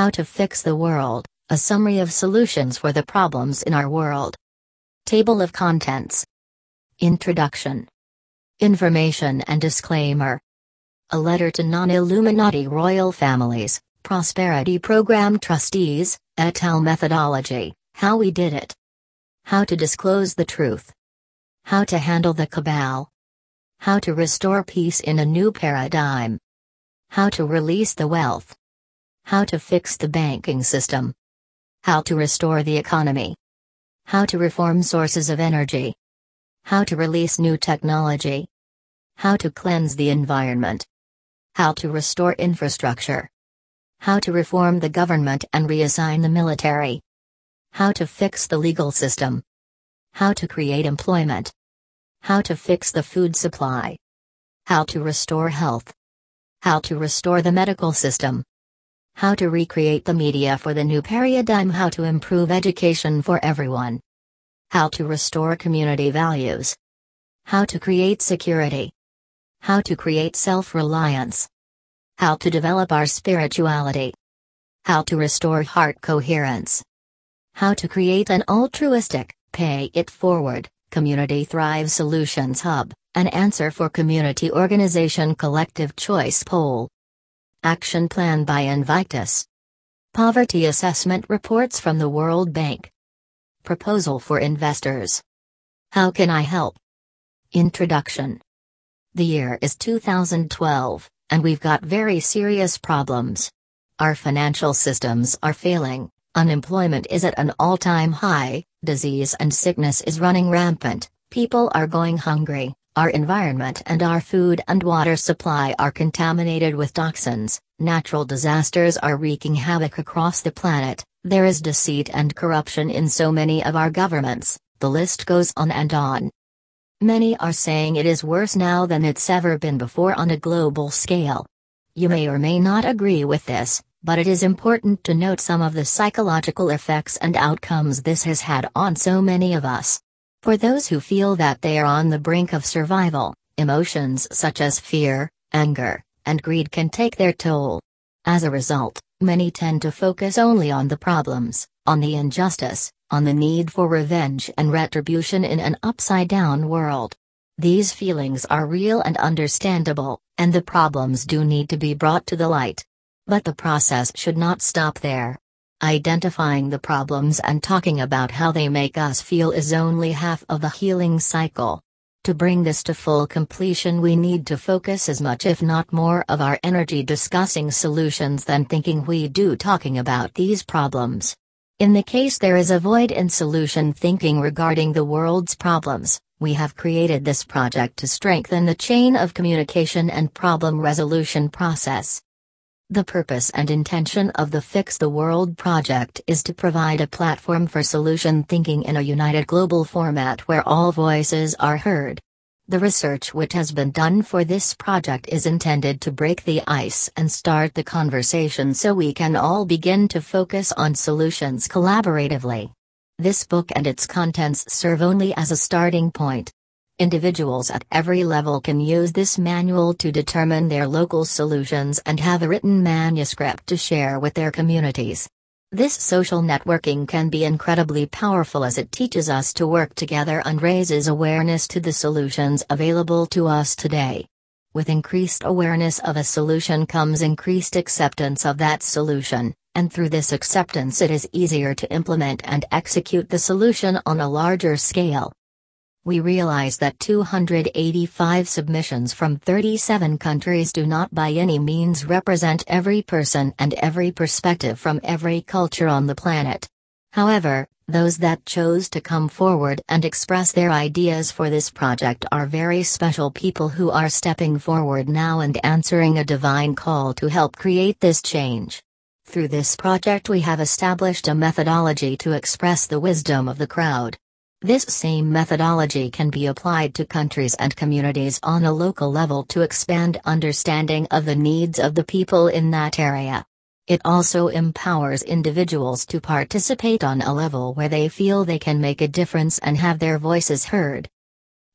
How to Fix the World, a summary of solutions for the problems in our world. Table of Contents. Introduction. Information and Disclaimer. A letter to non-Illuminati royal families, Prosperity Program trustees, et al. Methodology, how we did it. How to disclose the truth. How to handle the cabal. How to restore peace in a new paradigm. How to release the wealth. How to fix the banking system. How to restore the economy. How to reform sources of energy. How to release new technology. How to cleanse the environment. How to restore infrastructure. How to reform the government and reassign the military. How to fix the legal system. How to create employment. How to fix the food supply. How to restore health. How to restore the medical system. How to recreate the media for the new paradigm. How to improve education for everyone. How to restore community values. How to create security. How to create self-reliance. How to develop our spirituality. How to restore heart coherence. How to create an altruistic, pay-it-forward, community thrive solutions hub, an answer for community organization collective choice poll. Action plan by Invictus. Poverty assessment reports from the World Bank. Proposal for investors. How can I help? Introduction. The year is 2012. And we've got very serious problems. Our financial systems are failing, unemployment is at an all-time high, disease and sickness is running rampant, people are going hungry, our environment and our food and water supply are contaminated with toxins, natural disasters are wreaking havoc across the planet, there is deceit and corruption in so many of our governments, the list goes on and on. Many are saying it is worse now than it's ever been before on a global scale. You may or may not agree with this, but it is important to note some of the psychological effects and outcomes this has had on so many of us. For those who feel that they are on the brink of survival, emotions such as fear, anger, and greed can take their toll. As a result, many tend to focus only on the problems, on the injustice, on the need for revenge and retribution in an upside-down world. These feelings are real and understandable, and the problems do need to be brought to the light. But the process should not stop there. Identifying the problems and talking about how they make us feel is only half of the healing cycle. To bring this to full completion, we need to focus as much if not more of our energy discussing solutions than thinking we do talking about these problems. In the case there is a void in solution thinking regarding the world's problems, we have created this project to strengthen the chain of communication and problem resolution process. The purpose and intention of the Fix the World project is to provide a platform for solution thinking in a united global format where all voices are heard. The research which has been done for this project is intended to break the ice and start the conversation so we can all begin to focus on solutions collaboratively. This book and its contents serve only as a starting point. Individuals at every level can use this manual to determine their local solutions and have a written manuscript to share with their communities. This social networking can be incredibly powerful as it teaches us to work together and raises awareness to the solutions available to us today. With increased awareness of a solution comes increased acceptance of that solution, and through this acceptance it is easier to implement and execute the solution on a larger scale. We realize that 285 submissions from 37 countries do not by any means represent every person and every perspective from every culture on the planet. However, those that chose to come forward and express their ideas for this project are very special people who are stepping forward now and answering a divine call to help create this change. Through this project we have established a methodology to express the wisdom of the crowd. This same methodology can be applied to countries and communities on a local level to expand understanding of the needs of the people in that area. It also empowers individuals to participate on a level where they feel they can make a difference and have their voices heard.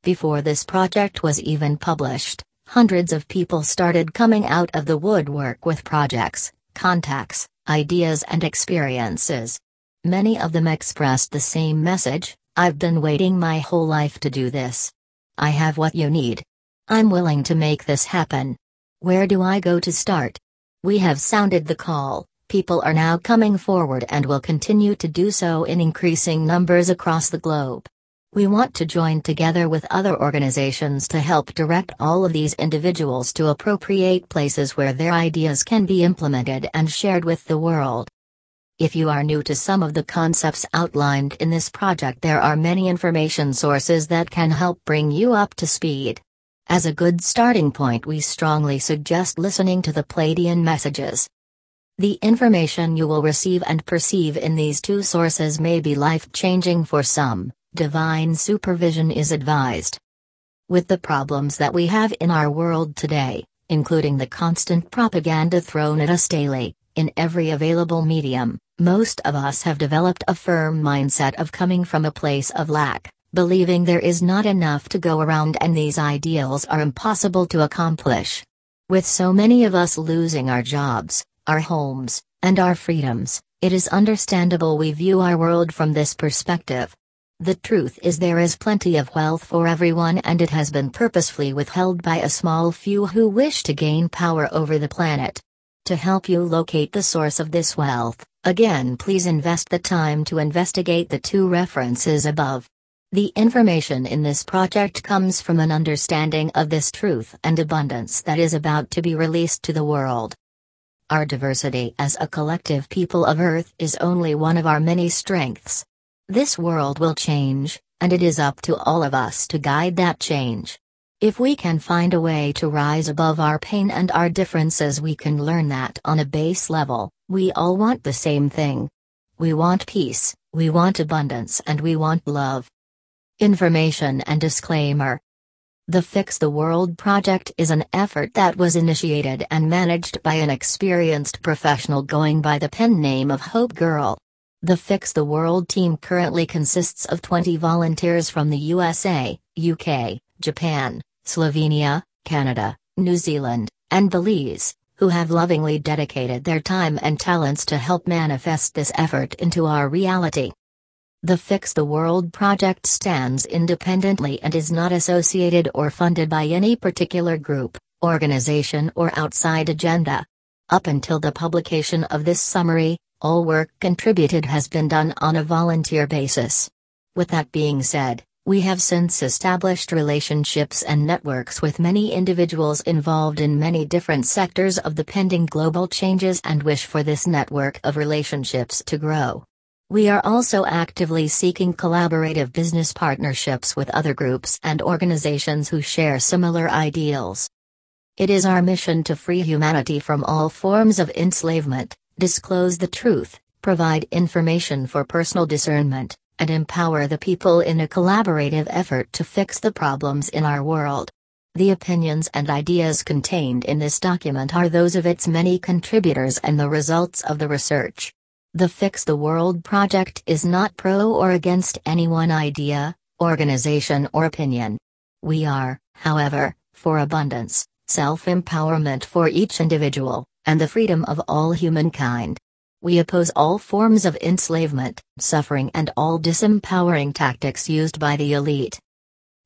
Before this project was even published, hundreds of people started coming out of the woodwork with projects, contacts, ideas and experiences. Many of them expressed the same message: I've been waiting my whole life to do this. I have what you need. I'm willing to make this happen. Where do I go to start? We have sounded the call. People are now coming forward and will continue to do so in increasing numbers across the globe. We want to join together with other organizations to help direct all of these individuals to appropriate places where their ideas can be implemented and shared with the world. If you are new to some of the concepts outlined in this project, there are many information sources that can help bring you up to speed. As a good starting point, we strongly suggest listening to the Pleiadian messages. The information you will receive and perceive in these two sources may be life-changing for some. Divine supervision is advised. With the problems that we have in our world today, including the constant propaganda thrown at us daily, in every available medium, most of us have developed a firm mindset of coming from a place of lack, believing there is not enough to go around and these ideals are impossible to accomplish. With so many of us losing our jobs, our homes, and our freedoms, it is understandable we view our world from this perspective. The truth is there is plenty of wealth for everyone, and it has been purposefully withheld by a small few who wish to gain power over the planet. To help you locate the source of this wealth, again please invest the time to investigate the two references above. The information in this project comes from an understanding of this truth and abundance that is about to be released to the world. Our diversity as a collective people of Earth is only one of our many strengths. This world will change, and it is up to all of us to guide that change. If we can find a way to rise above our pain and our differences, we can learn that on a base level, we all want the same thing. We want peace, we want abundance, and we want love. Information and disclaimer. The Fix the World project is an effort that was initiated and managed by an experienced professional going by the pen name of Hope Girl. The Fix the World team currently consists of 20 volunteers from the USA, UK, Japan, Slovenia, Canada, New Zealand, and Belize, who have lovingly dedicated their time and talents to help manifest this effort into our reality. The Fix the World project stands independently and is not associated or funded by any particular group, organization, or outside agenda. Up until the publication of this summary, all work contributed has been done on a volunteer basis. With that being said, we have since established relationships and networks with many individuals involved in many different sectors of the pending global changes and wish for this network of relationships to grow. We are also actively seeking collaborative business partnerships with other groups and organizations who share similar ideals. It is our mission to free humanity from all forms of enslavement, disclose the truth, provide information for personal discernment, and empower the people in a collaborative effort to fix the problems in our world. The opinions and ideas contained in this document are those of its many contributors and the results of the research. The Fix the World project is not pro or against any one idea, organization, or opinion. We are, however, for abundance, self-empowerment for each individual, and the freedom of all humankind. We oppose all forms of enslavement, suffering, and all disempowering tactics used by the elite.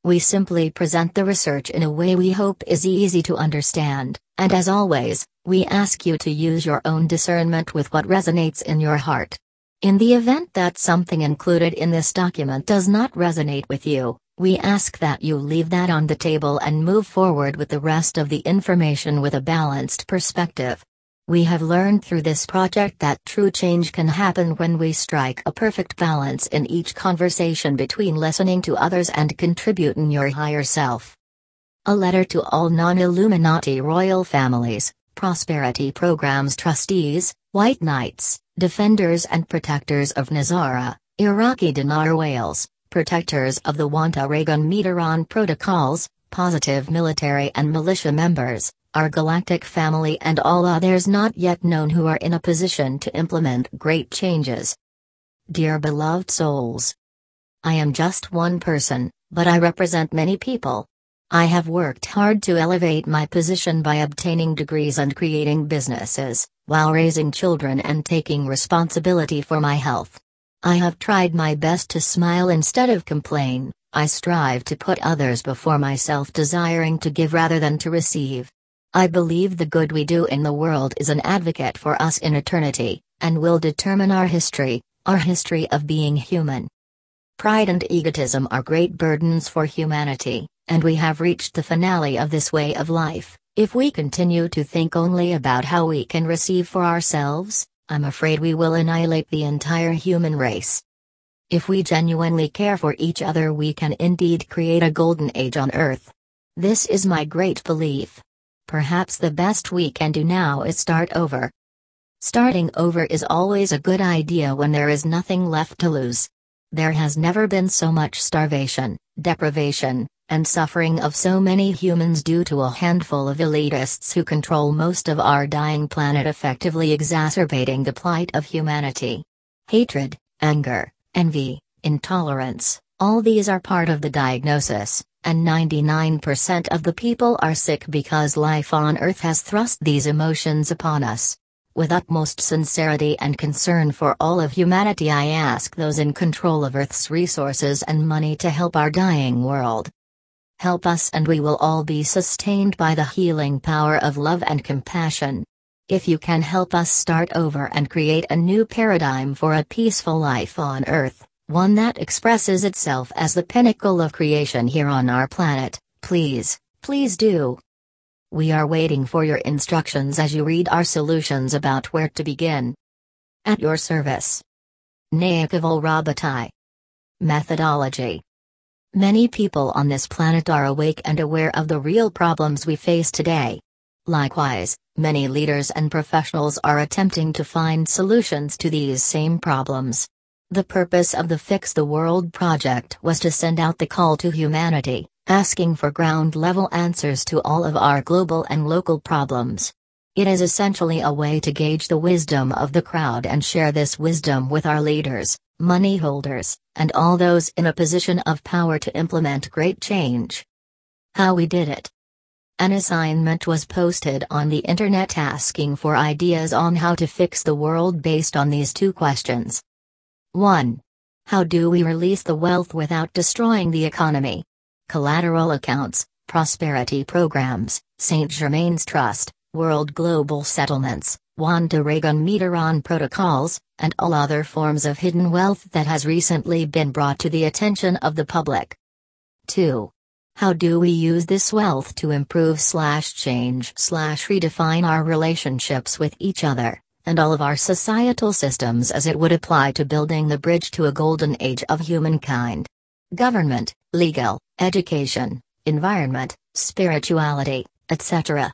We simply present the research in a way we hope is easy to understand, and as always, we ask you to use your own discernment with what resonates in your heart. In the event that something included in this document does not resonate with you, we ask that you leave that on the table and move forward with the rest of the information with a balanced perspective. We have learned through this project that true change can happen when we strike a perfect balance in each conversation between listening to others and contributing your higher self. A letter to all non-Illuminati royal families, prosperity programs trustees, White Knights, defenders and protectors of NESARA, Iraqi dinar whales, protectors of the Wanta-Reagan-Meteron protocols, positive military and militia members, our galactic family, and all others not yet known who are in a position to implement great changes. Dear beloved souls, I am just one person, but I represent many people. I have worked hard to elevate my position by obtaining degrees and creating businesses, while raising children and taking responsibility for my health. I have tried my best to smile instead of complain. I strive to put others before myself, desiring to give rather than to receive. I believe the good we do in the world is an advocate for us in eternity, and will determine our history of being human. Pride and egotism are great burdens for humanity, and we have reached the finale of this way of life. If we continue to think only about how we can receive for ourselves, I'm afraid we will annihilate the entire human race. If we genuinely care for each other, we can indeed create a golden age on Earth. This is my great belief. Perhaps the best we can do now is start over. Starting over is always a good idea when there is nothing left to lose. There has never been so much starvation, deprivation, and suffering of so many humans due to a handful of elitists who control most of our dying planet, effectively exacerbating the plight of humanity. Hatred, anger, envy, intolerance, all these are part of the diagnosis, and 99% of the people are sick because life on Earth has thrust these emotions upon us. With utmost sincerity and concern for all of humanity, I ask those in control of Earth's resources and money to help our dying world. Help us and we will all be sustained by the healing power of love and compassion. If you can help us start over and create a new paradigm for a peaceful life on Earth, one that expresses itself as the pinnacle of creation here on our planet, please, please do. We are waiting for your instructions as you read our solutions about where to begin. At your service. Nayakaval Rabatai. Methodology. Many people on this planet are awake and aware of the real problems we face today. Likewise, many leaders and professionals are attempting to find solutions to these same problems. The purpose of the Fix the World project was to send out the call to humanity, asking for ground-level answers to all of our global and local problems. It is essentially a way to gauge the wisdom of the crowd and share this wisdom with our leaders, money holders, and all those in a position of power to implement great change. How we did it. An assignment was posted on the internet asking for ideas on how to fix the world based on these two questions. 1. How do we release the wealth without destroying the economy? Collateral accounts, prosperity programs, St. Germain's Trust, World Global Settlements, Juan de Reagan Meteron protocols, and all other forms of hidden wealth that has recently been brought to the attention of the public. 2. How do we use this wealth to improve/change/redefine our relationships with each other, and all of our societal systems as it would apply to building the bridge to a golden age of humankind? Government, legal, education, environment, spirituality, etc.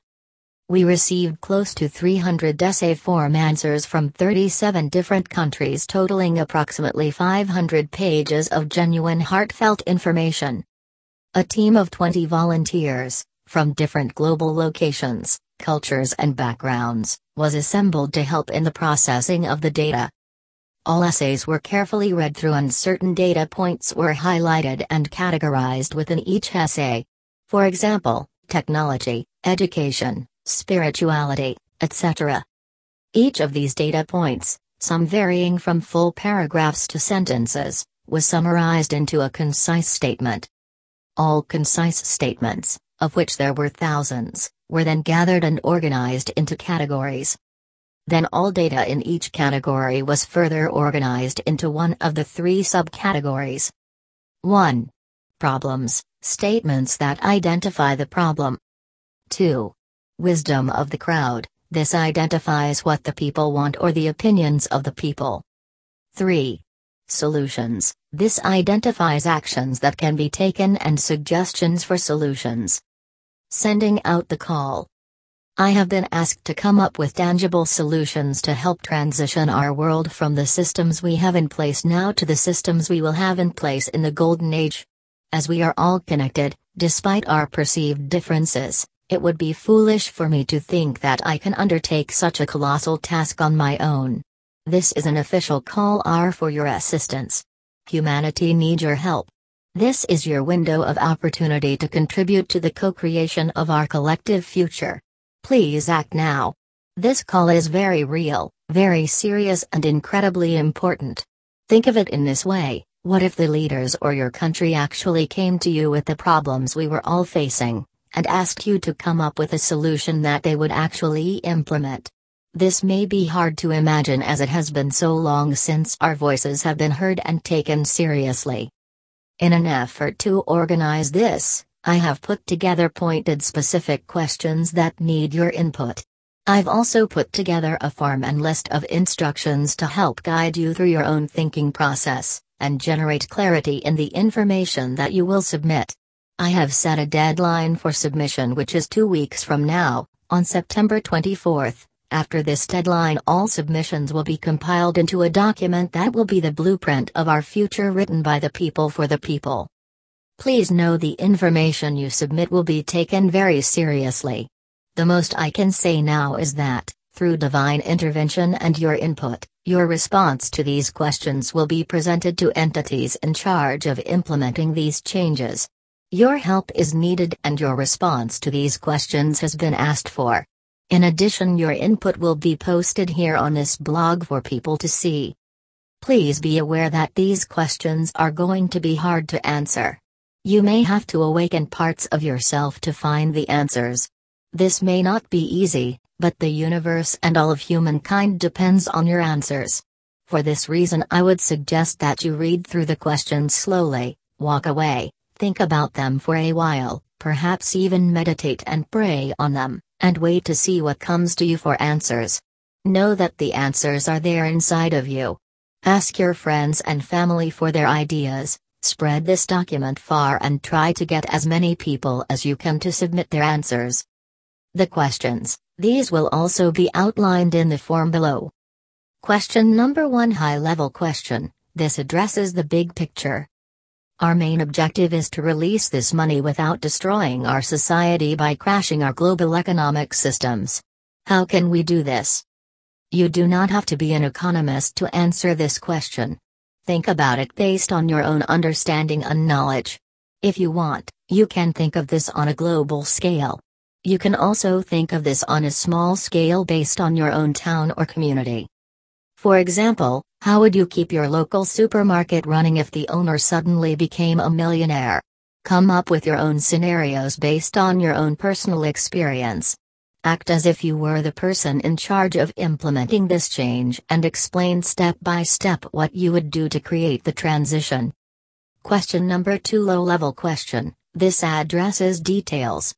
We received close to 300 essay form answers from 37 different countries, totaling approximately 500 pages of genuine heartfelt information. A team of 20 volunteers, from different global locations, cultures and backgrounds, was assembled to help in the processing of the data. All essays were carefully read through and certain data points were highlighted and categorized within each essay. For example, technology, education, spirituality, etc. Each of these data points, some varying from full paragraphs to sentences, was summarized into a concise statement. All concise statements, of which there were thousands, were then gathered and organized into categories. Then all data in each category was further organized into one of the three subcategories. 1. Problems, statements that identify the problem. 2. Wisdom of the crowd, this identifies what the people want or the opinions of the people. 3. Solutions, this identifies actions that can be taken and suggestions for solutions. Sending out the call. I have been asked to come up with tangible solutions to help transition our world from the systems we have in place now to the systems we will have in place in the Golden Age. As we are all connected, despite our perceived differences, it would be foolish for me to think that I can undertake such a colossal task on my own. This is an official call for your assistance. Humanity needs your help. This is your window of opportunity to contribute to the co-creation of our collective future. Please act now. This call is very real, very serious and incredibly important. Think of it in this way, what if the leaders or your country actually came to you with the problems we were all facing, and asked you to come up with a solution that they would actually implement? This may be hard to imagine as it has been so long since our voices have been heard and taken seriously. In an effort to organize this, I have put together pointed specific questions that need your input. I've also put together a form and list of instructions to help guide you through your own thinking process, and generate clarity in the information that you will submit. I have set a deadline for submission which is 2 weeks from now, on September 24th. After this deadline, all submissions will be compiled into a document that will be the blueprint of our future, written by the people for the people. Please know the information you submit will be taken very seriously. The most I can say now is that, through divine intervention and your input, your response to these questions will be presented to entities in charge of implementing these changes. Your help is needed and your response to these questions has been asked for. In addition, your input will be posted here on this blog for people to see. Please be aware that these questions are going to be hard to answer. You may have to awaken parts of yourself to find the answers. This may not be easy, but the universe and all of humankind depends on your answers. For this reason, I would suggest that you read through the questions slowly, walk away, think about them for a while, perhaps even meditate and pray on them, and wait to see what comes to you for answers. Know that the answers are there inside of you. Ask your friends and family for their ideas, spread this document far and try to get as many people as you can to submit their answers. The questions, these will also be outlined in the form below. Question number 1, high-level question, this addresses the big picture. Our main objective is to release this money without destroying our society by crashing our global economic systems. How can we do this? You do not have to be an economist to answer this question. Think about it based on your own understanding and knowledge. If you want, you can think of this on a global scale. You can also think of this on a small scale based on your own town or community. For example, how would you keep your local supermarket running if the owner suddenly became a millionaire? Come up with your own scenarios based on your own personal experience. Act as if you were the person in charge of implementing this change and explain step by step what you would do to create the transition. Question number 2, low-level question, this addresses details.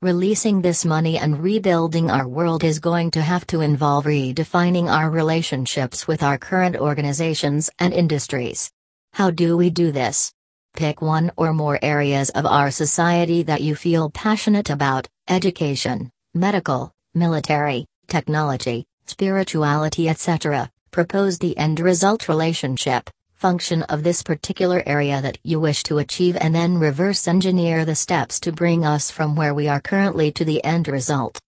Releasing this money and rebuilding our world is going to have to involve redefining our relationships with our current organizations and industries. How do we do this? Pick one or more areas of our society that you feel passionate about: education, medical, military, technology, spirituality, etc. Propose the end result relationship, function of this particular area that you wish to achieve, and then reverse engineer the steps to bring us from where we are currently to the end result.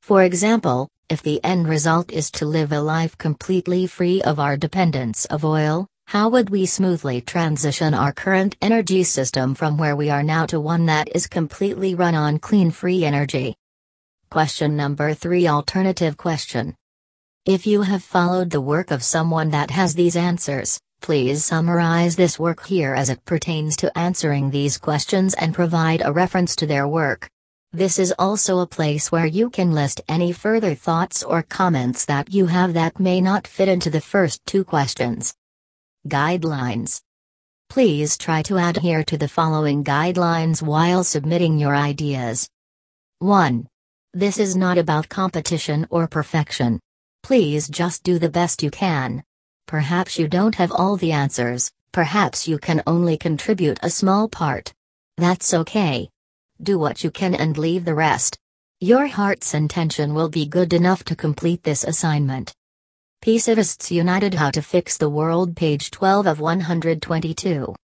For example, if the end result is to live a life completely free of our dependence of oil, how would we smoothly transition our current energy system from where we are now to one that is completely run on clean free energy? Question number 3, alternative question. If you have followed the work of someone that has these answers, please summarize this work here as it pertains to answering these questions and provide a reference to their work. This is also a place where you can list any further thoughts or comments that you have that may not fit into the first 2 questions. Guidelines. Please try to adhere to the following guidelines while submitting your ideas. 1. This is not about competition or perfection. Please just do the best you can. Perhaps you don't have all the answers, perhaps you can only contribute a small part. That's okay. Do what you can and leave the rest. Your heart's intention will be good enough to complete this assignment. Pacifists United, How to Fix the World, page 12 of 122.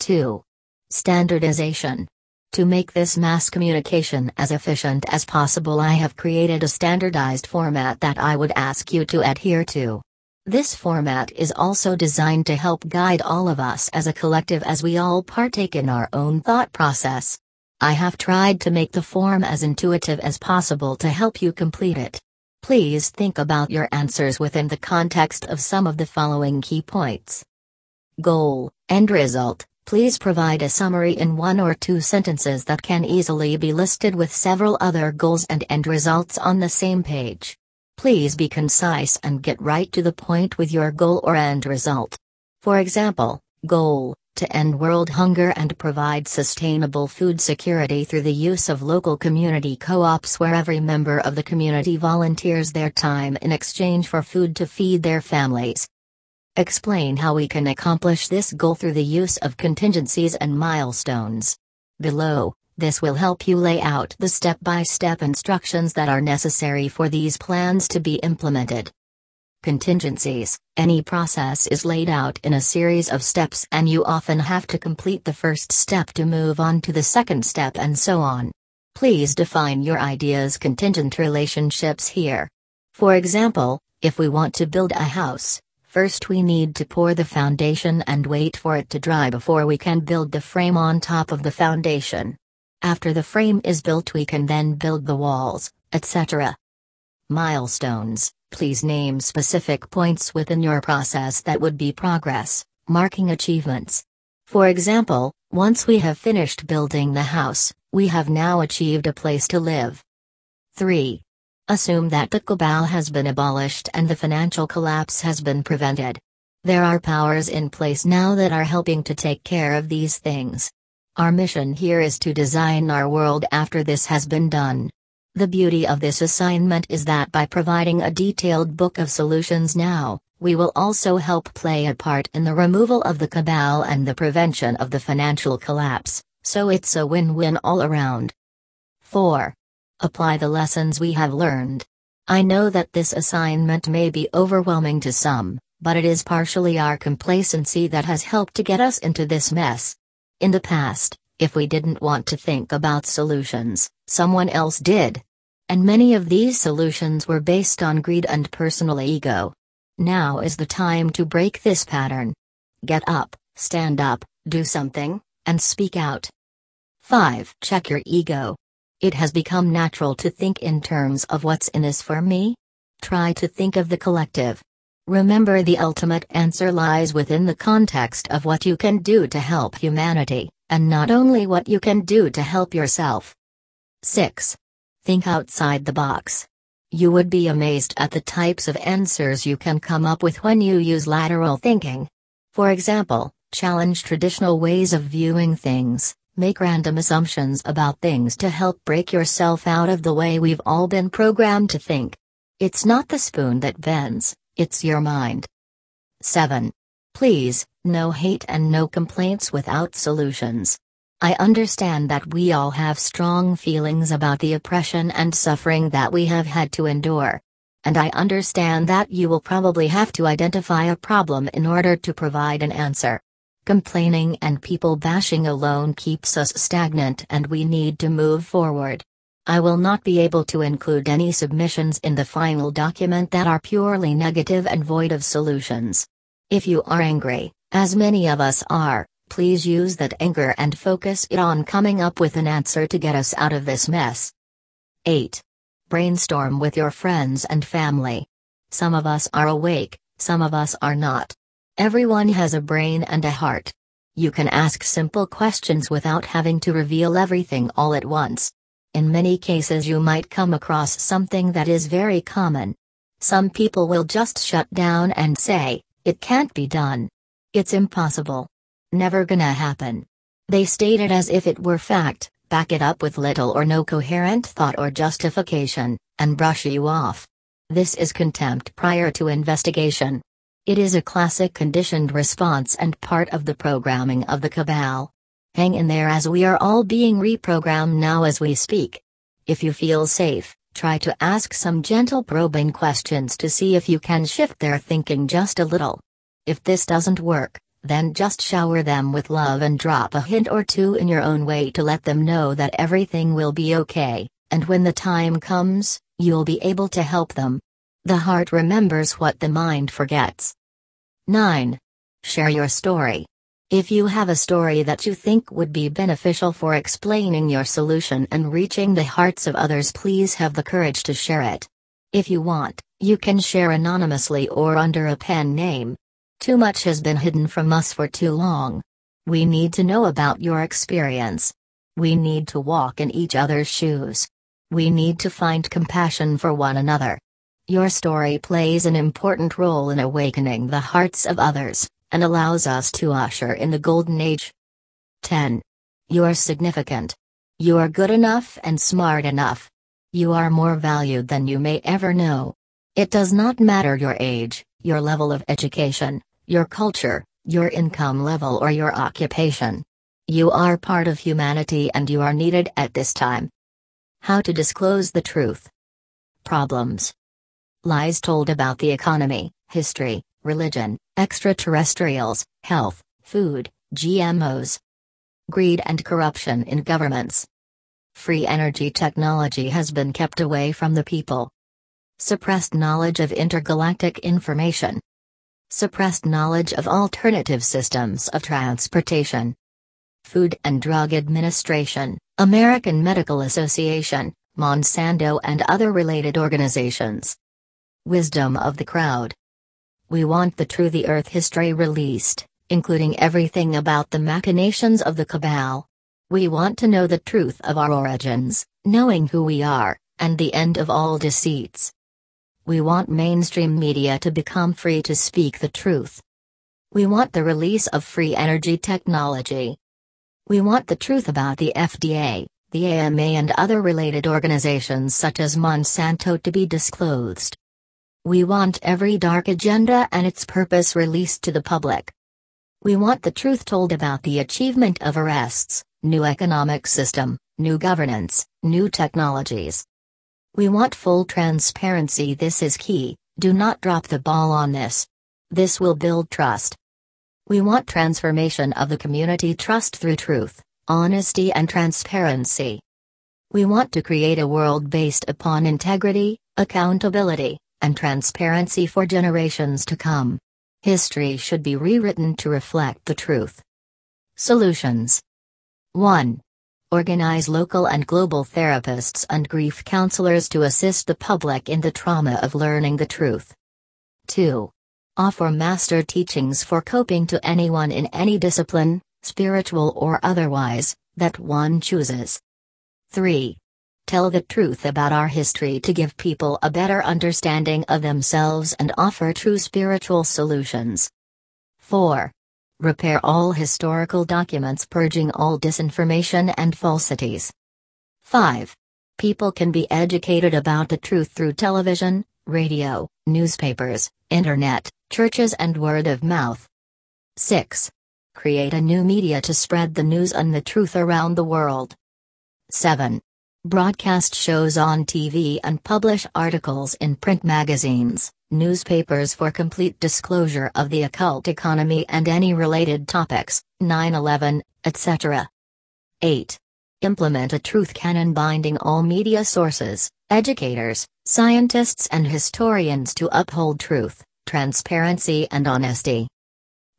2. Standardization. To make this mass communication as efficient as possible, I have created a standardized format that I would ask you to adhere to. This format is also designed to help guide all of us as a collective as we all partake in our own thought process. I have tried to make the form as intuitive as possible to help you complete it. Please think about your answers within the context of some of the following key points. Goal, end result. Please provide a summary in one or two sentences that can easily be listed with several other goals and end results on the same page. Please be concise and get right to the point with your goal or end result. For example, goal, to end world hunger and provide sustainable food security through the use of local community co-ops where every member of the community volunteers their time in exchange for food to feed their families. Explain how we can accomplish this goal through the use of contingencies and milestones. Below, this will help you lay out the step-by-step instructions that are necessary for these plans to be implemented. Contingencies. Any process is laid out in a series of steps and you often have to complete the first step to move on to the second step and so on. Please define your ideas' contingent relationships here. For example, if we want to build a house, first we need to pour the foundation and wait for it to dry before we can build the frame on top of the foundation. After the frame is built we can then build the walls, etc. Milestones. Please name specific points within your process that would be progress, marking achievements. For example, once we have finished building the house, we have now achieved a place to live. 3. Assume that the cabal has been abolished and the financial collapse has been prevented. There are powers in place now that are helping to take care of these things. Our mission here is to design our world after this has been done. The beauty of this assignment is that by providing a detailed book of solutions now, we will also help play a part in the removal of the cabal and the prevention of the financial collapse, so it's a win-win all around. 4. Apply the lessons we have learned. I know that this assignment may be overwhelming to some, but it is partially our complacency that has helped to get us into this mess. In the past, if we didn't want to think about solutions, someone else did. And many of these solutions were based on greed and personal ego. Now is the time to break this pattern. Get up, stand up, do something, and speak out. 5. Check your ego. It has become natural to think in terms of what's in this for me? Try to think of the collective. Remember, the ultimate answer lies within the context of what you can do to help humanity, and not only what you can do to help yourself. 6. Think outside the box. You would be amazed at the types of answers you can come up with when you use lateral thinking. For example, challenge traditional ways of viewing things. Make random assumptions about things to help break yourself out of the way we've all been programmed to think. It's not the spoon that bends, it's your mind. 7. Please, no hate and no complaints without solutions. I understand that we all have strong feelings about the oppression and suffering that we have had to endure. And I understand that you will probably have to identify a problem in order to provide an answer. Complaining and people bashing alone keeps us stagnant and we need to move forward. I will not be able to include any submissions in the final document that are purely negative and void of solutions. If you are angry, as many of us are, please use that anger and focus it on coming up with an answer to get us out of this mess. 8. Brainstorm with your friends and family. Some of us are awake, some of us are not. Everyone has a brain and a heart. You can ask simple questions without having to reveal everything all at once. In many cases you might come across something that is very common. Some people will just shut down and say, "It can't be done. It's impossible. Never gonna happen." They state it as if it were fact, back it up with little or no coherent thought or justification, and brush you off. This is contempt prior to investigation. It is a classic conditioned response and part of the programming of the cabal. Hang in there as we are all being reprogrammed now as we speak. If you feel safe, try to ask some gentle probing questions to see if you can shift their thinking just a little. If this doesn't work, then just shower them with love and drop a hint or two in your own way to let them know that everything will be okay, and when the time comes, you'll be able to help them. The heart remembers what the mind forgets. 9. Share your story. If you have a story that you think would be beneficial for explaining your solution and reaching the hearts of others, please have the courage to share it. If you want, you can share anonymously or under a pen name. Too much has been hidden from us for too long. We need to know about your experience. We need to walk in each other's shoes. We need to find compassion for one another. Your story plays an important role in awakening the hearts of others, and allows us to usher in the golden age. 10. You're significant. You are good enough and smart enough. You are more valued than you may ever know. It does not matter your age, your level of education, your culture, your income level or your occupation. You are part of humanity and you are needed at this time. How to disclose the truth. Problems. Lies told about the economy, history, religion, extraterrestrials, health, food, GMOs. Greed and corruption in governments. Free energy technology has been kept away from the people. Suppressed knowledge of intergalactic information. Suppressed knowledge of alternative systems of transportation. Food and Drug Administration, American Medical Association, Monsanto and other related organizations. Wisdom of the crowd. We want the True the Earth history released, including everything about the machinations of the cabal. We want to know the truth of our origins, knowing who we are, and the end of all deceits. We want mainstream media to become free to speak the truth. We want the release of free energy technology. We want the truth about the FDA, the AMA and other related organizations such as Monsanto to be disclosed. We want every dark agenda and its purpose released to the public. We want the truth told about the achievement of arrests, new economic system, new governance, new technologies. We want full transparency. This is key, do not drop the ball on this. This will build trust. We want transformation of the community trust through truth, honesty and transparency. We want to create a world based upon integrity, accountability, and transparency for generations to come. History should be rewritten to reflect the truth. Solutions. 1. Organize local and global therapists and grief counselors to assist the public in the trauma of learning the truth. 2. Offer master teachings for coping to anyone in any discipline, spiritual or otherwise, that one chooses. 3. Tell the truth about our history to give people a better understanding of themselves and offer true spiritual solutions. 4. Repair all historical documents, purging all disinformation and falsities. 5. People can be educated about the truth through television, radio, newspapers, internet, churches and word of mouth. 6. Create a new media to spread the news and the truth around the world. 7. Broadcast shows on TV and publish articles in print magazines, newspapers for complete disclosure of the occult economy and any related topics, 9/11, etc. 8. Implement a truth canon binding all media sources, educators, scientists and historians to uphold truth, transparency and honesty.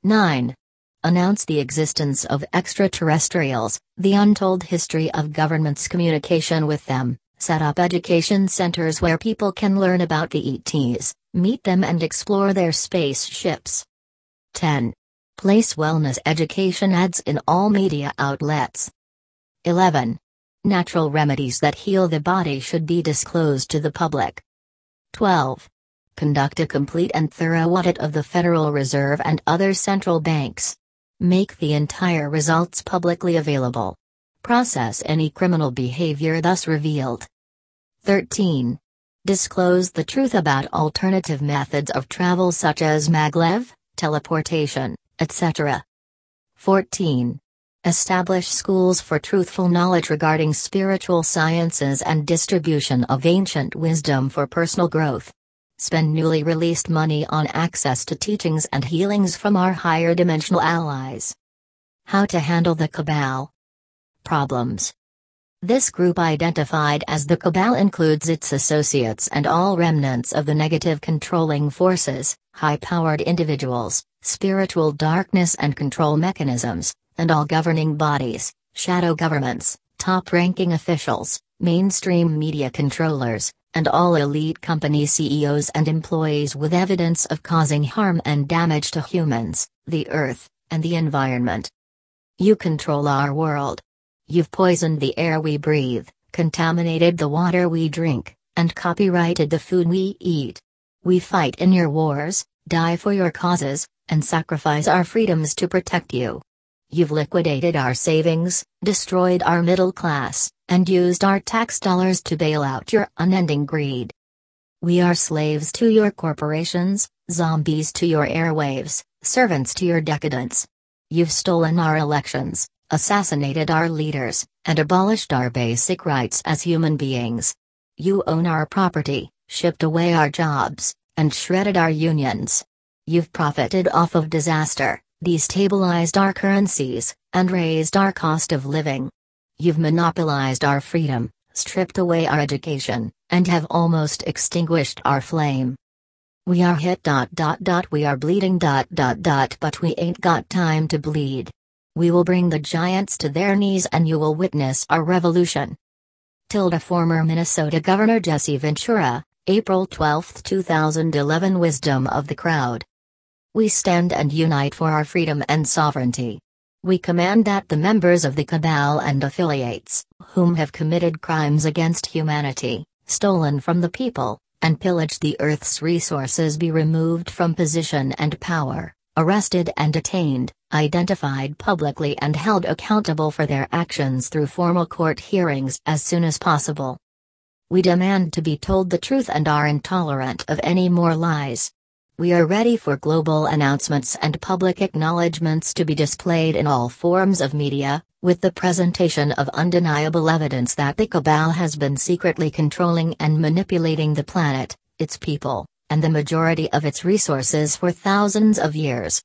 9. Announce the existence of extraterrestrials, the untold history of government's communication with them. Set up education centers where people can learn about the ETs, meet them and explore their spaceships. 10. Place wellness education ads in all media outlets. 11. Natural remedies that heal the body should be disclosed to the public. 12. Conduct a complete and thorough audit of the Federal Reserve and other central banks. Make the entire results publicly available. Process any criminal behavior thus revealed. 13. Disclose the truth about alternative methods of travel such as maglev, teleportation, etc. 14. Establish schools for truthful knowledge regarding spiritual sciences and distribution of ancient wisdom for personal growth. Spend newly released money on access to teachings and healings from our higher dimensional allies. How to handle the cabal. Problems. This group identified as the cabal includes its associates and all remnants of the negative controlling forces, high-powered individuals, spiritual darkness and control mechanisms, and all governing bodies, shadow governments, top-ranking officials, mainstream media controllers, and all elite company CEOs and employees with evidence of causing harm and damage to humans, the earth, and the environment. You control our world. You've poisoned the air we breathe, contaminated the water we drink, and copyrighted the food we eat. We fight in your wars, die for your causes, and sacrifice our freedoms to protect you. You've liquidated our savings, destroyed our middle class, and used our tax dollars to bail out your unending greed. We are slaves to your corporations, zombies to your airwaves, servants to your decadence. You've stolen our elections, assassinated our leaders, and abolished our basic rights as human beings. You own our property, shipped away our jobs, and shredded our unions. You've profited off of disaster, destabilized our currencies, and raised our cost of living. You've monopolized our freedom, stripped away our education, and have almost extinguished our flame. We are hit. We are bleeding. But we ain't got time to bleed. We will bring the giants to their knees, and you will witness our revolution. Former Minnesota Governor Jesse Ventura, April 12, 2011. Wisdom of the crowd. We stand and unite for our freedom and sovereignty. We command that the members of the cabal and affiliates, whom have committed crimes against humanity, stolen from the people, and pillaged the earth's resources, be removed from position and power, arrested and detained, identified publicly, and held accountable for their actions through formal court hearings as soon as possible. We demand to be told the truth and are intolerant of any more lies. We are ready for global announcements and public acknowledgments to be displayed in all forms of media, with the presentation of undeniable evidence that the cabal has been secretly controlling and manipulating the planet, its people, and the majority of its resources for thousands of years.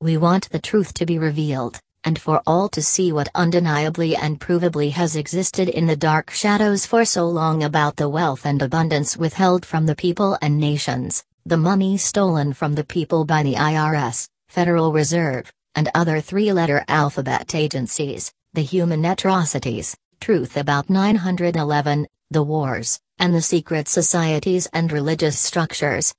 We want the truth to be revealed, and for all to see what undeniably and provably has existed in the dark shadows for so long about the wealth and abundance withheld from the people and nations, the money stolen from the people by the IRS, Federal Reserve, and other three-letter alphabet agencies, the human atrocities, truth about 9/11, the wars, and the secret societies and religious structures.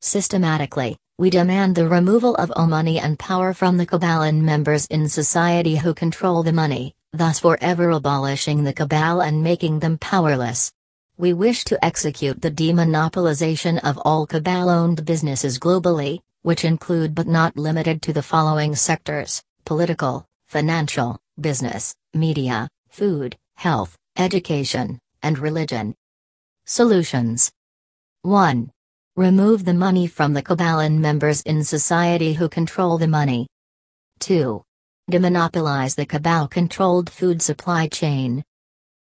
Systematically, we demand the removal of all money and power from the cabal and members in society who control the money, thus forever abolishing the cabal and making them powerless. We wish to execute the demonopolization of all cabal-owned businesses globally, which include but not limited to the following sectors: political, financial, business, media, food, health, education, and religion. Solutions. 1. Remove the money from the cabal and members in society who control the money. 2. Demonopolize the cabal-controlled food supply chain.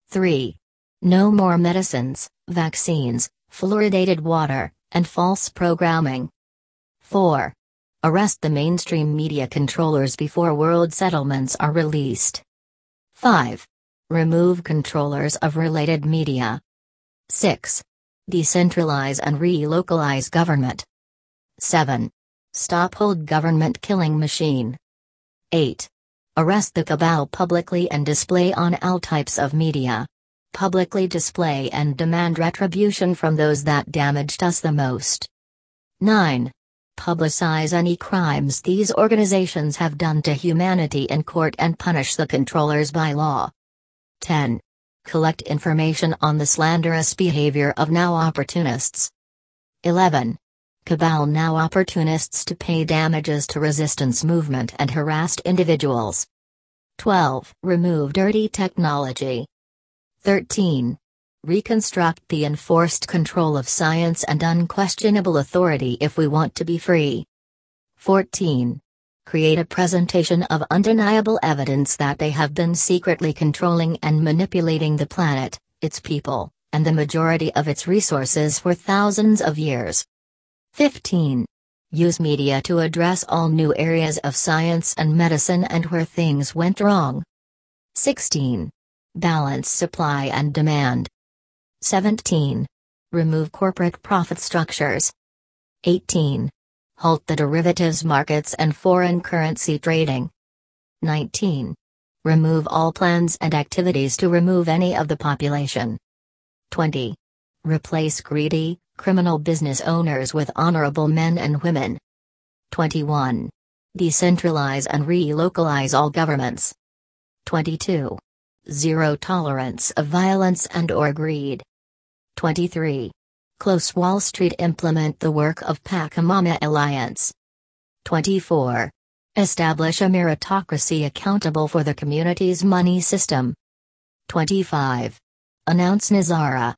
3. No more medicines, vaccines, fluoridated water, and false programming. 4. Arrest the mainstream media controllers before world settlements are released. 5. Remove controllers of related media. 6. Decentralize and relocalize government. 7. Stop old government killing machine. 8. Arrest the cabal publicly and display on all types of media. Publicly display and demand retribution from those that damaged us the most. 9. Publicize any crimes these organizations have done to humanity in court and punish the controllers by law. 10. Collect information on the slanderous behavior of now opportunists. 11. Cabal now opportunists to pay damages to resistance movement and harassed individuals. 12. Remove dirty technology. 13. Reconstruct the enforced control of science and unquestionable authority if we want to be free. 14. Create a presentation of undeniable evidence that they have been secretly controlling and manipulating the planet, its people, and the majority of its resources for thousands of years. 15. Use media to address all new areas of science and medicine and where things went wrong. 16. Balance supply and demand. 17. Remove corporate profit structures. 18. Halt the derivatives markets and foreign currency trading. 19. Remove all plans and activities to remove any of the population. 20. Replace greedy, criminal business owners with honorable men and women. 21. Decentralize and relocalize all governments. 22. Zero tolerance of violence and/or greed. 23. Close Wall Street. Implement the work of Pacamama Alliance. 24. Establish a meritocracy accountable for the community's money system. 25. Announce NESARA.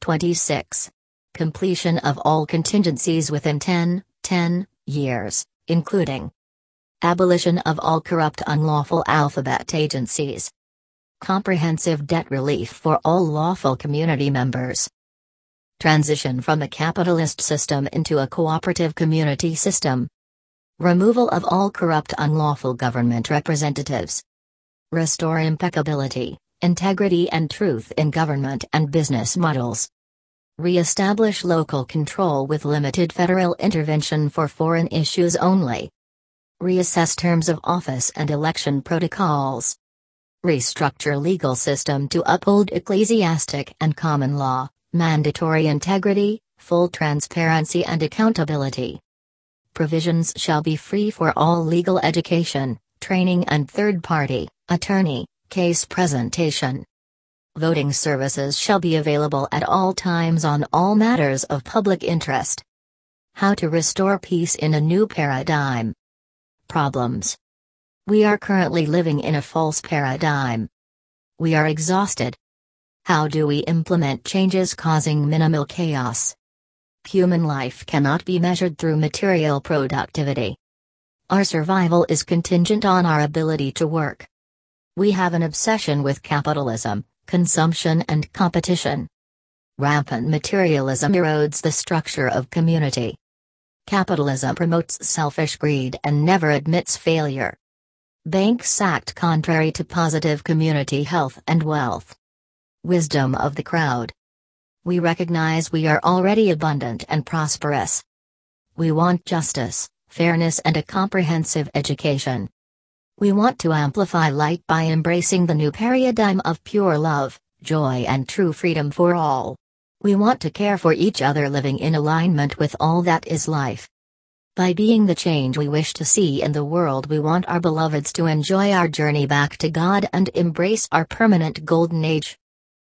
26. Completion of all contingencies within 10 years, including abolition of all corrupt unlawful alphabet agencies. Comprehensive debt relief for all lawful community members. Transition from a capitalist system into a cooperative community system. Removal of all corrupt unlawful government representatives. Restore impeccability, integrity and truth in government and business models. Re-establish local control with limited federal intervention for foreign issues only. Reassess terms of office and election protocols. Restructure legal system to uphold ecclesiastic and common law. Mandatory integrity, full transparency and accountability. Provisions shall be free for all legal education, training and third-party, attorney, case presentation. Voting services shall be available at all times on all matters of public interest. How to restore peace in a new paradigm. Problems. We are currently living in a false paradigm. We are exhausted. How do we implement changes causing minimal chaos? Human life cannot be measured through material productivity. Our survival is contingent on our ability to work. We have an obsession with capitalism, consumption and competition. Rampant materialism erodes the structure of community. Capitalism promotes selfish greed and never admits failure. Banks act contrary to positive community health and wealth. Wisdom of the crowd. We recognize we are already abundant and prosperous. We want justice, fairness and a comprehensive education. We want to amplify light by embracing the new paradigm of pure love, joy and true freedom for all. We want to care for each other, living in alignment with all that is life. By being the change we wish to see in the world, we want our beloveds to enjoy our journey back to God and embrace our permanent golden age.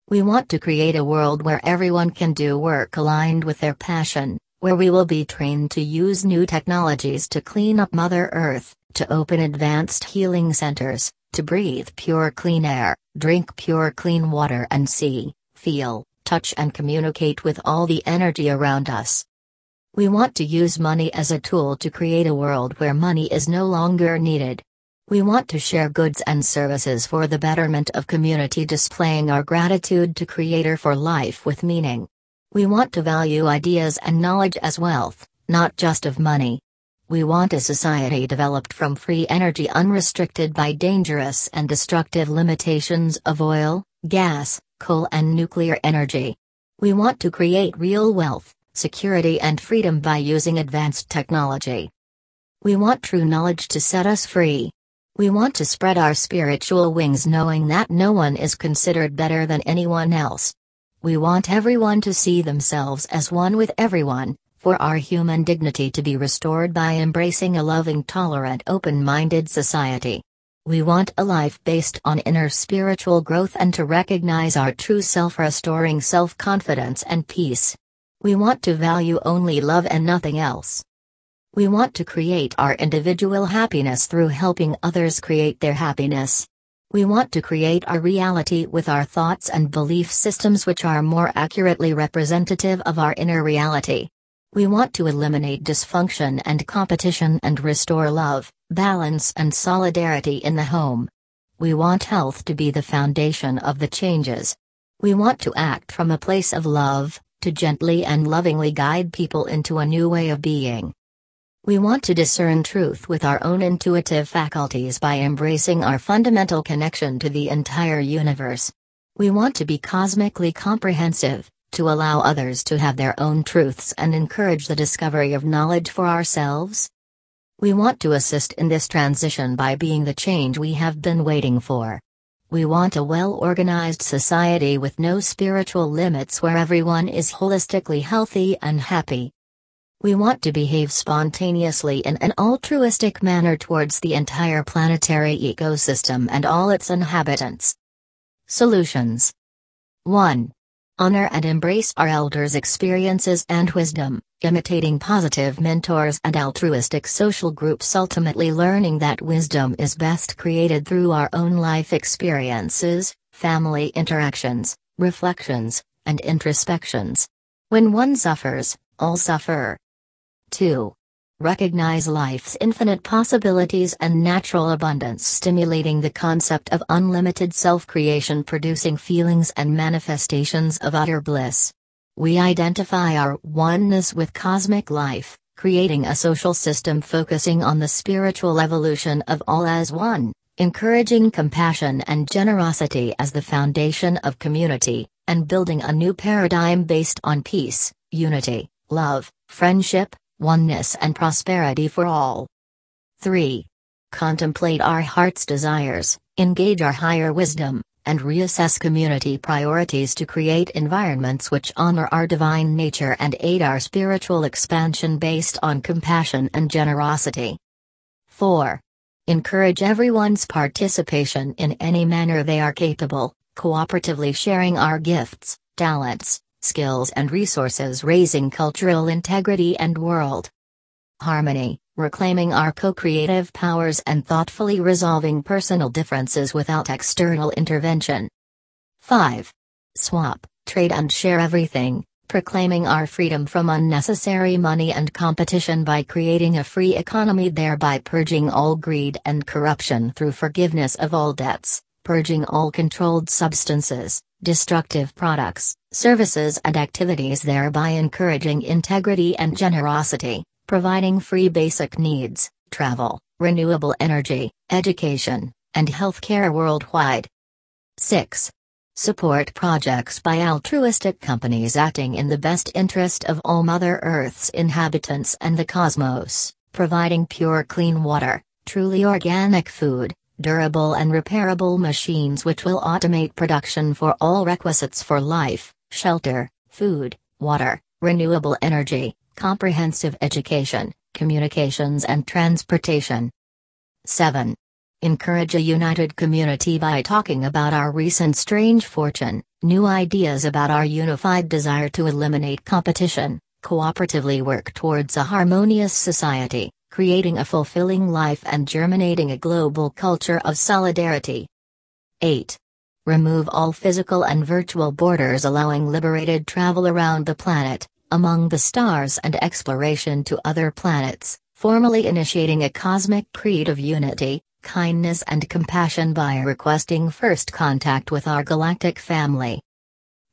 We want to create a world where everyone can do work aligned with their passion, where we will be trained to use new technologies to clean up Mother Earth, to open advanced healing centers, to breathe pure clean air, drink pure clean water and see, feel, touch and communicate with all the energy around us. We want to use money as a tool to create a world where money is no longer needed. We want to share goods and services for the betterment of community, displaying our gratitude to Creator for life with meaning. We want to value ideas and knowledge as wealth, not just of money. We want a society developed from free energy, unrestricted by dangerous and destructive limitations of oil, gas, coal and nuclear energy. We want to create real wealth, security and freedom by using advanced technology. We want true knowledge to set us free. We want to spread our spiritual wings, knowing that no one is considered better than anyone else. We want everyone to see themselves as one with everyone, for our human dignity to be restored by embracing a loving, tolerant, open-minded society. We want a life based on inner spiritual growth and to recognize our true self, restoring self-confidence and peace. We want to value only love and nothing else. We want to create our individual happiness through helping others create their happiness. We want to create our reality with our thoughts and belief systems, which are more accurately representative of our inner reality. We want to eliminate dysfunction and competition and restore love, balance and solidarity in the home. We want health to be the foundation of the changes. We want to act from a place of love, to gently and lovingly guide people into a new way of being. We want to discern truth with our own intuitive faculties by embracing our fundamental connection to the entire universe. We want to be cosmically comprehensive, to allow others to have their own truths and encourage the discovery of knowledge for ourselves. We want to assist in this transition by being the change we have been waiting for. We want a well-organized society with no spiritual limits where everyone is holistically healthy and happy. We want to behave spontaneously in an altruistic manner towards the entire planetary ecosystem and all its inhabitants. Solutions. 1. Honor and embrace our elders' experiences and wisdom, imitating positive mentors and altruistic social groups, ultimately learning that wisdom is best created through our own life experiences, family interactions, reflections, and introspections. When one suffers, all suffer. 2. Recognize life's infinite possibilities and natural abundance, stimulating the concept of unlimited self-creation, producing feelings and manifestations of utter bliss. We identify our oneness with cosmic life, creating a social system focusing on the spiritual evolution of all as one, encouraging compassion and generosity as the foundation of community, and building a new paradigm based on peace, unity, love, friendship, oneness and prosperity for all. 3. Contemplate our heart's desires, engage our higher wisdom, and reassess community priorities to create environments which honor our divine nature and aid our spiritual expansion based on compassion and generosity. 4. Encourage everyone's participation in any manner they are capable, cooperatively sharing our gifts, talents, skills and resources, raising cultural integrity and world harmony, reclaiming our co-creative powers and thoughtfully resolving personal differences without external intervention. 5. Swap, trade and share everything, proclaiming our freedom from unnecessary money and competition by creating a free economy, thereby purging all greed and corruption through forgiveness of all debts, purging all controlled substances, destructive products, services and activities, thereby encouraging integrity and generosity, providing free basic needs, travel, renewable energy, education, and healthcare worldwide. 6. Support projects by altruistic companies acting in the best interest of all Mother Earth's inhabitants and the cosmos, providing pure clean water, truly organic food, durable and repairable machines which will automate production for all requisites for life, shelter, food, water, renewable energy, comprehensive education, communications and transportation. 7. Encourage a united community by talking about our recent strange fortune, new ideas about our unified desire to eliminate competition, cooperatively work towards a harmonious society, creating a fulfilling life and germinating a global culture of solidarity. 8. Remove all physical and virtual borders, allowing liberated travel around the planet, among the stars and exploration to other planets, formally initiating a cosmic creed of unity, kindness and compassion by requesting first contact with our galactic family.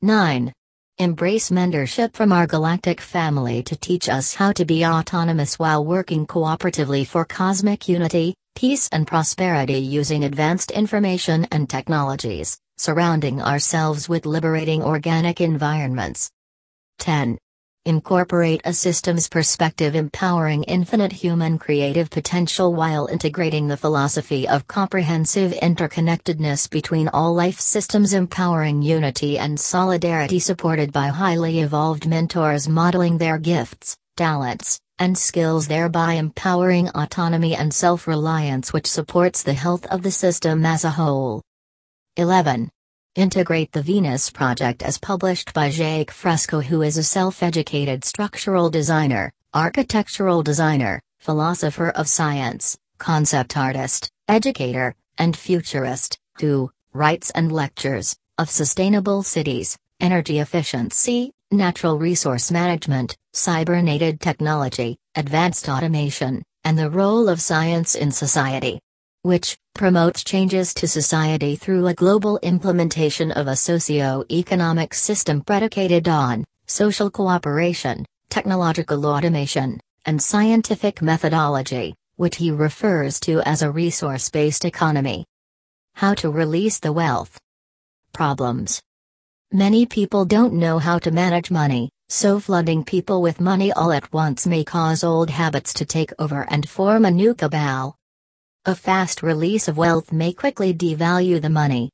9. Embrace mentorship from our galactic family to teach us how to be autonomous while working cooperatively for cosmic unity, peace and prosperity, using advanced information and technologies, surrounding ourselves with liberating organic environments. 10. Incorporate a systems perspective, empowering infinite human creative potential while integrating the philosophy of comprehensive interconnectedness between all life systems, empowering unity and solidarity, supported by highly evolved mentors modeling their gifts, talents, and skills, thereby empowering autonomy and self-reliance, which supports the health of the system as a whole. 11. Integrate the Venus Project as published by Jacque Fresco, who is a self-educated structural designer, architectural designer, philosopher of science, concept artist, educator, and futurist, who writes and lectures of sustainable cities, energy efficiency, natural resource management, cybernated technology, advanced automation, and the role of science in society, which promotes changes to society through a global implementation of a socio-economic system predicated on social cooperation, technological automation, and scientific methodology, which he refers to as a resource-based economy. How to release the wealth. Problems. Many people don't know how to manage money, so flooding people with money all at once may cause old habits to take over and form a new cabal. A fast release of wealth may quickly devalue the money.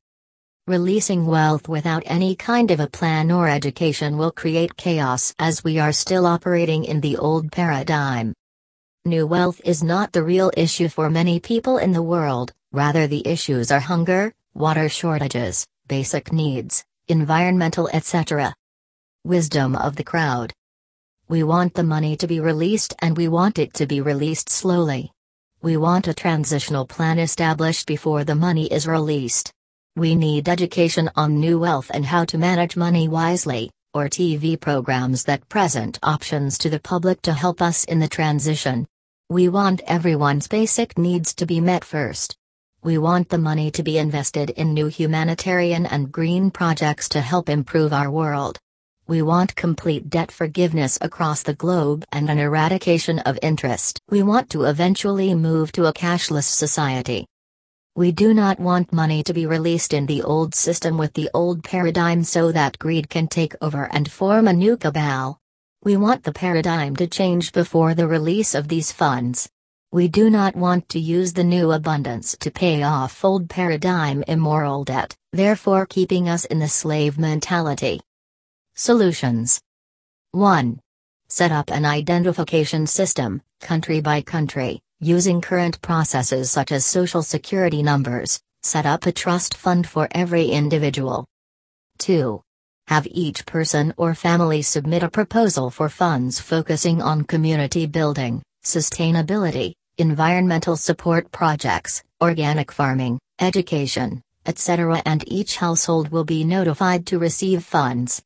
Releasing wealth without any kind of a plan or education will create chaos, as we are still operating in the old paradigm. New wealth is not the real issue for many people in the world, rather the issues are hunger, water shortages, basic needs, environmental etc. Wisdom of the crowd. We want the money to be released, and we want it to be released slowly. We want a transitional plan established before the money is released. We need education on new wealth and how to manage money wisely, or TV programs that present options to the public to help us in the transition. We want everyone's basic needs to be met first. We want the money to be invested in new humanitarian and green projects to help improve our world. We want complete debt forgiveness across the globe and an eradication of interest. We want to eventually move to a cashless society. We do not want money to be released in the old system with the old paradigm so that greed can take over and form a new cabal. We want the paradigm to change before the release of these funds. We do not want to use the new abundance to pay off old paradigm immoral debt, therefore keeping us in the slave mentality. Solutions. 1. Set up an identification system, country by country. Using current processes such as social security numbers, set up a trust fund for every individual. 2. Have each person or family submit a proposal for funds focusing on community building, sustainability, environmental support projects, organic farming, education, etc., and each household will be notified to receive funds.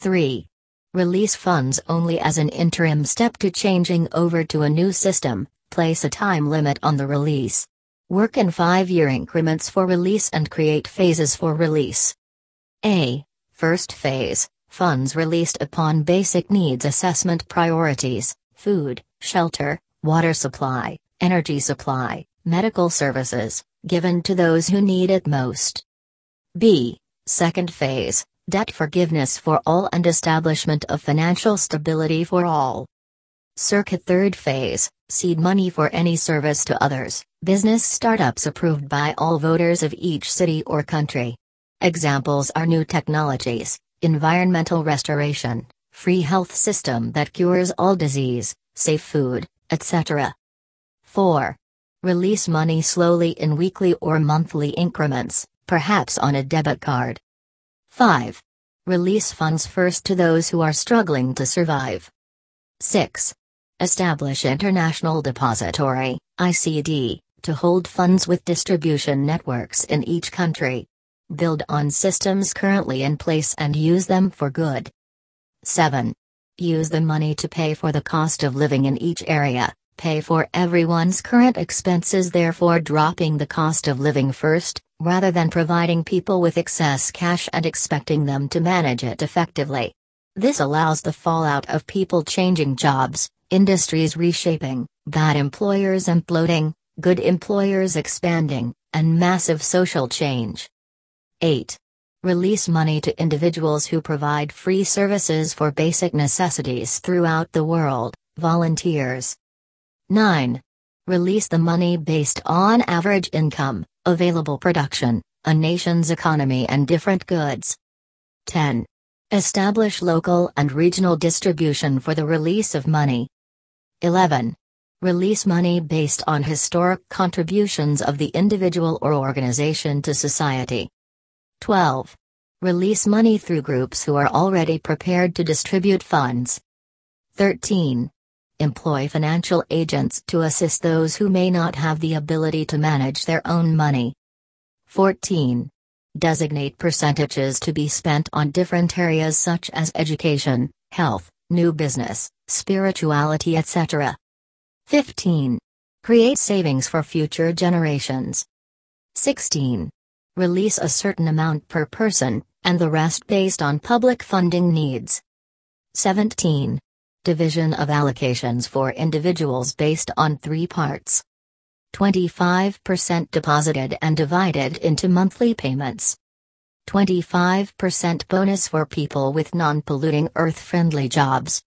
3. Release funds only as an interim step to changing over to a new system. Place a time limit on the release. Work in 5-year increments for release and create phases for release. A. First phase, funds released upon basic needs assessment priorities, food, shelter, water supply, energy supply, medical services, given to those who need it most. B. Second phase, debt forgiveness for all and establishment of financial stability for all. Circa third phase, seed money for any service to others, business startups approved by all voters of each city or country. Examples are new technologies, environmental restoration, free health system that cures all disease, safe food, etc. 4. Release money slowly in weekly or monthly increments, perhaps on a debit card. 5. Release funds first to those who are struggling to survive. 6. Establish International Depository, ICD, to hold funds with distribution networks in each country. Build on systems currently in place and use them for good. 7. Use the money to pay for the cost of living in each area, pay for everyone's current expenses, therefore dropping the cost of living first, rather than providing people with excess cash and expecting them to manage it effectively. This allows the fallout of people changing jobs, industries reshaping, bad employers imploding, good employers expanding, and massive social change. 8. Release money to individuals who provide free services for basic necessities throughout the world, volunteers. 9. Release the money based on average income, available production, a nation's economy and different goods. 10. Establish local and regional distribution for the release of money. 11. Release money based on historic contributions of the individual or organization to society. 12. Release money through groups who are already prepared to distribute funds. 13. Employ financial agents to assist those who may not have the ability to manage their own money. 14. Designate percentages to be spent on different areas such as education, health, new business, spirituality, etc. 15. Create savings for future generations. 16. Release a certain amount per person, and the rest based on public funding needs. 17. Division of allocations for individuals based on 3 parts. 25% deposited and divided into monthly payments. 25% bonus for people with non-polluting earth-friendly jobs.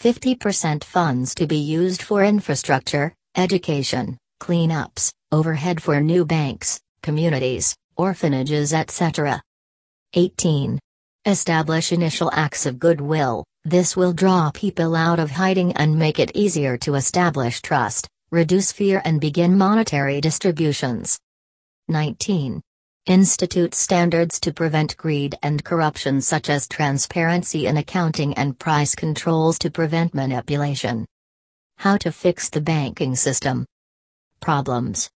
50% funds to be used for infrastructure, education, cleanups, overhead for new banks, communities, orphanages, etc. 18. Establish initial acts of goodwill. This will draw people out of hiding and make it easier to establish trust, reduce fear and begin monetary distributions. 19. Institute standards to prevent greed and corruption, such as transparency in accounting and price controls to prevent manipulation. How to fix the banking system. Problems.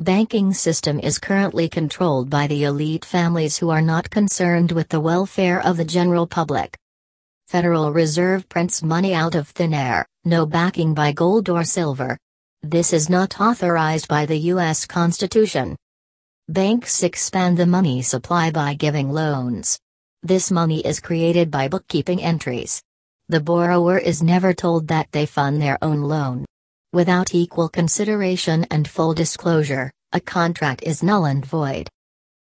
Banking system is currently controlled by the elite families who are not concerned with the welfare of the general public. Federal Reserve prints money out of thin air, no backing by gold or silver. This is not authorized by the U.S. Constitution. Banks expand the money supply by giving loans. This money is created by bookkeeping entries. The borrower is never told that they fund their own loan. Without equal consideration and full disclosure, a contract is null and void.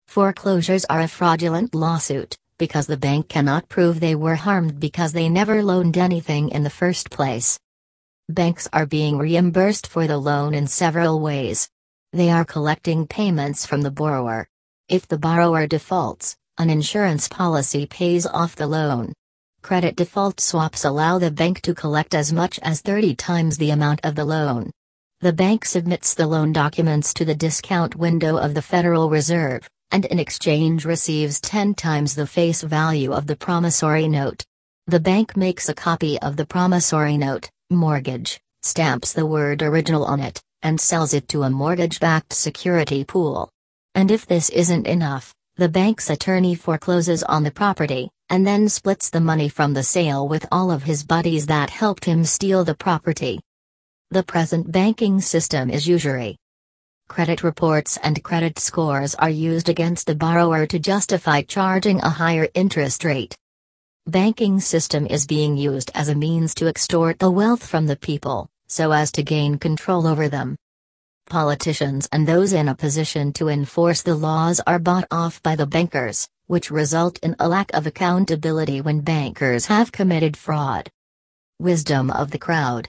Foreclosures are a fraudulent lawsuit, because the bank cannot prove they were harmed because they never loaned anything in the first place. Banks are being reimbursed for the loan in several ways. They are collecting payments from the borrower. If the borrower defaults, an insurance policy pays off the loan. Credit default swaps allow the bank to collect as much as 30 times the amount of the loan. The bank submits the loan documents to the discount window of the Federal Reserve, and in exchange receives 10 times the face value of the promissory note. The bank makes a copy of the promissory note, mortgage, stamps the word original on it, and sells it to a mortgage-backed security pool. And if this isn't enough, the bank's attorney forecloses on the property, and then splits the money from the sale with all of his buddies that helped him steal the property. The present banking system is usury. Credit reports and credit scores are used against the borrower to justify charging a higher interest rate. Banking system is being used as a means to extort the wealth from the people, so as to gain control over them. Politicians and those in a position to enforce the laws are bought off by the bankers, which result in a lack of accountability when bankers have committed fraud. Wisdom of the crowd.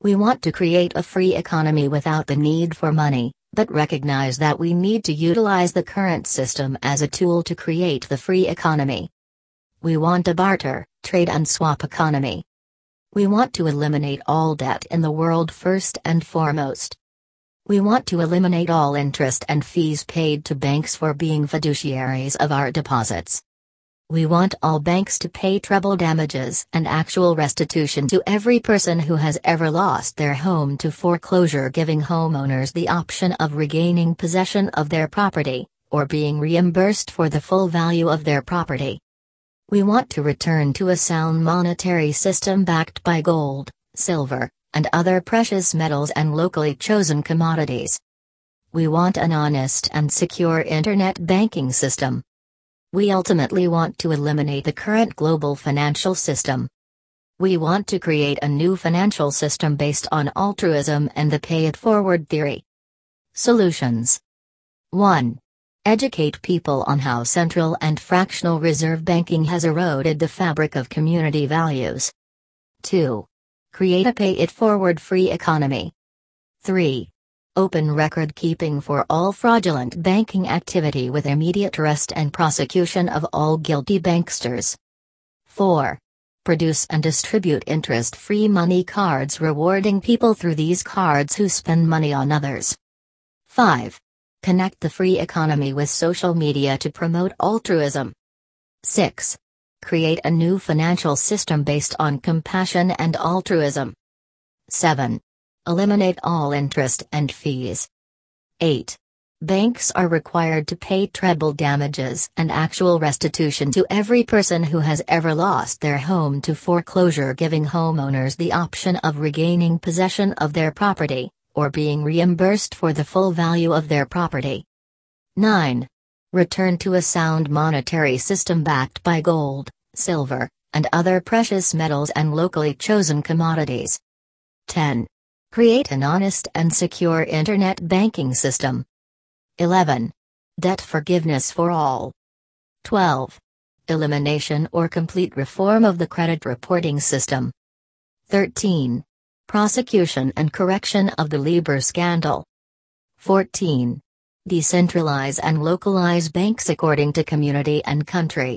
We want to create a free economy without the need for money, but recognize that we need to utilize the current system as a tool to create the free economy. We want a barter, trade and swap economy. We want to eliminate all debt in the world first and foremost. We want to eliminate all interest and fees paid to banks for being fiduciaries of our deposits. We want all banks to pay treble damages and actual restitution to every person who has ever lost their home to foreclosure, giving homeowners the option of regaining possession of their property, or being reimbursed for the full value of their property. We want to return to a sound monetary system backed by gold, silver, and other precious metals and locally chosen commodities. We want an honest and secure internet banking system. We ultimately want to eliminate the current global financial system. We want to create a new financial system based on altruism and the pay-it-forward theory. Solutions. 1. Educate people on how central and fractional reserve banking has eroded the fabric of community values. 2. Create a pay-it-forward free economy. 3. Open record keeping for all fraudulent banking activity with immediate arrest and prosecution of all guilty banksters. 4. Produce and distribute interest-free money cards, rewarding people through these cards who spend money on others. 5. Connect the free economy with social media to promote altruism. 6. Create a new financial system based on compassion and altruism. 7. Eliminate all interest and fees. 8. Banks are required to pay treble damages and actual restitution to every person who has ever lost their home to foreclosure, giving homeowners the option of regaining possession of their property, or being reimbursed for the full value of their property. 9. Return to a sound monetary system backed by gold, silver, and other precious metals and locally chosen commodities. 10. Create an honest and secure internet banking system. 11. Debt forgiveness for all. 12. Elimination or complete reform of the credit reporting system. 13. Prosecution and correction of the LIBOR scandal. 14. decentralize and localize banks according to community and country.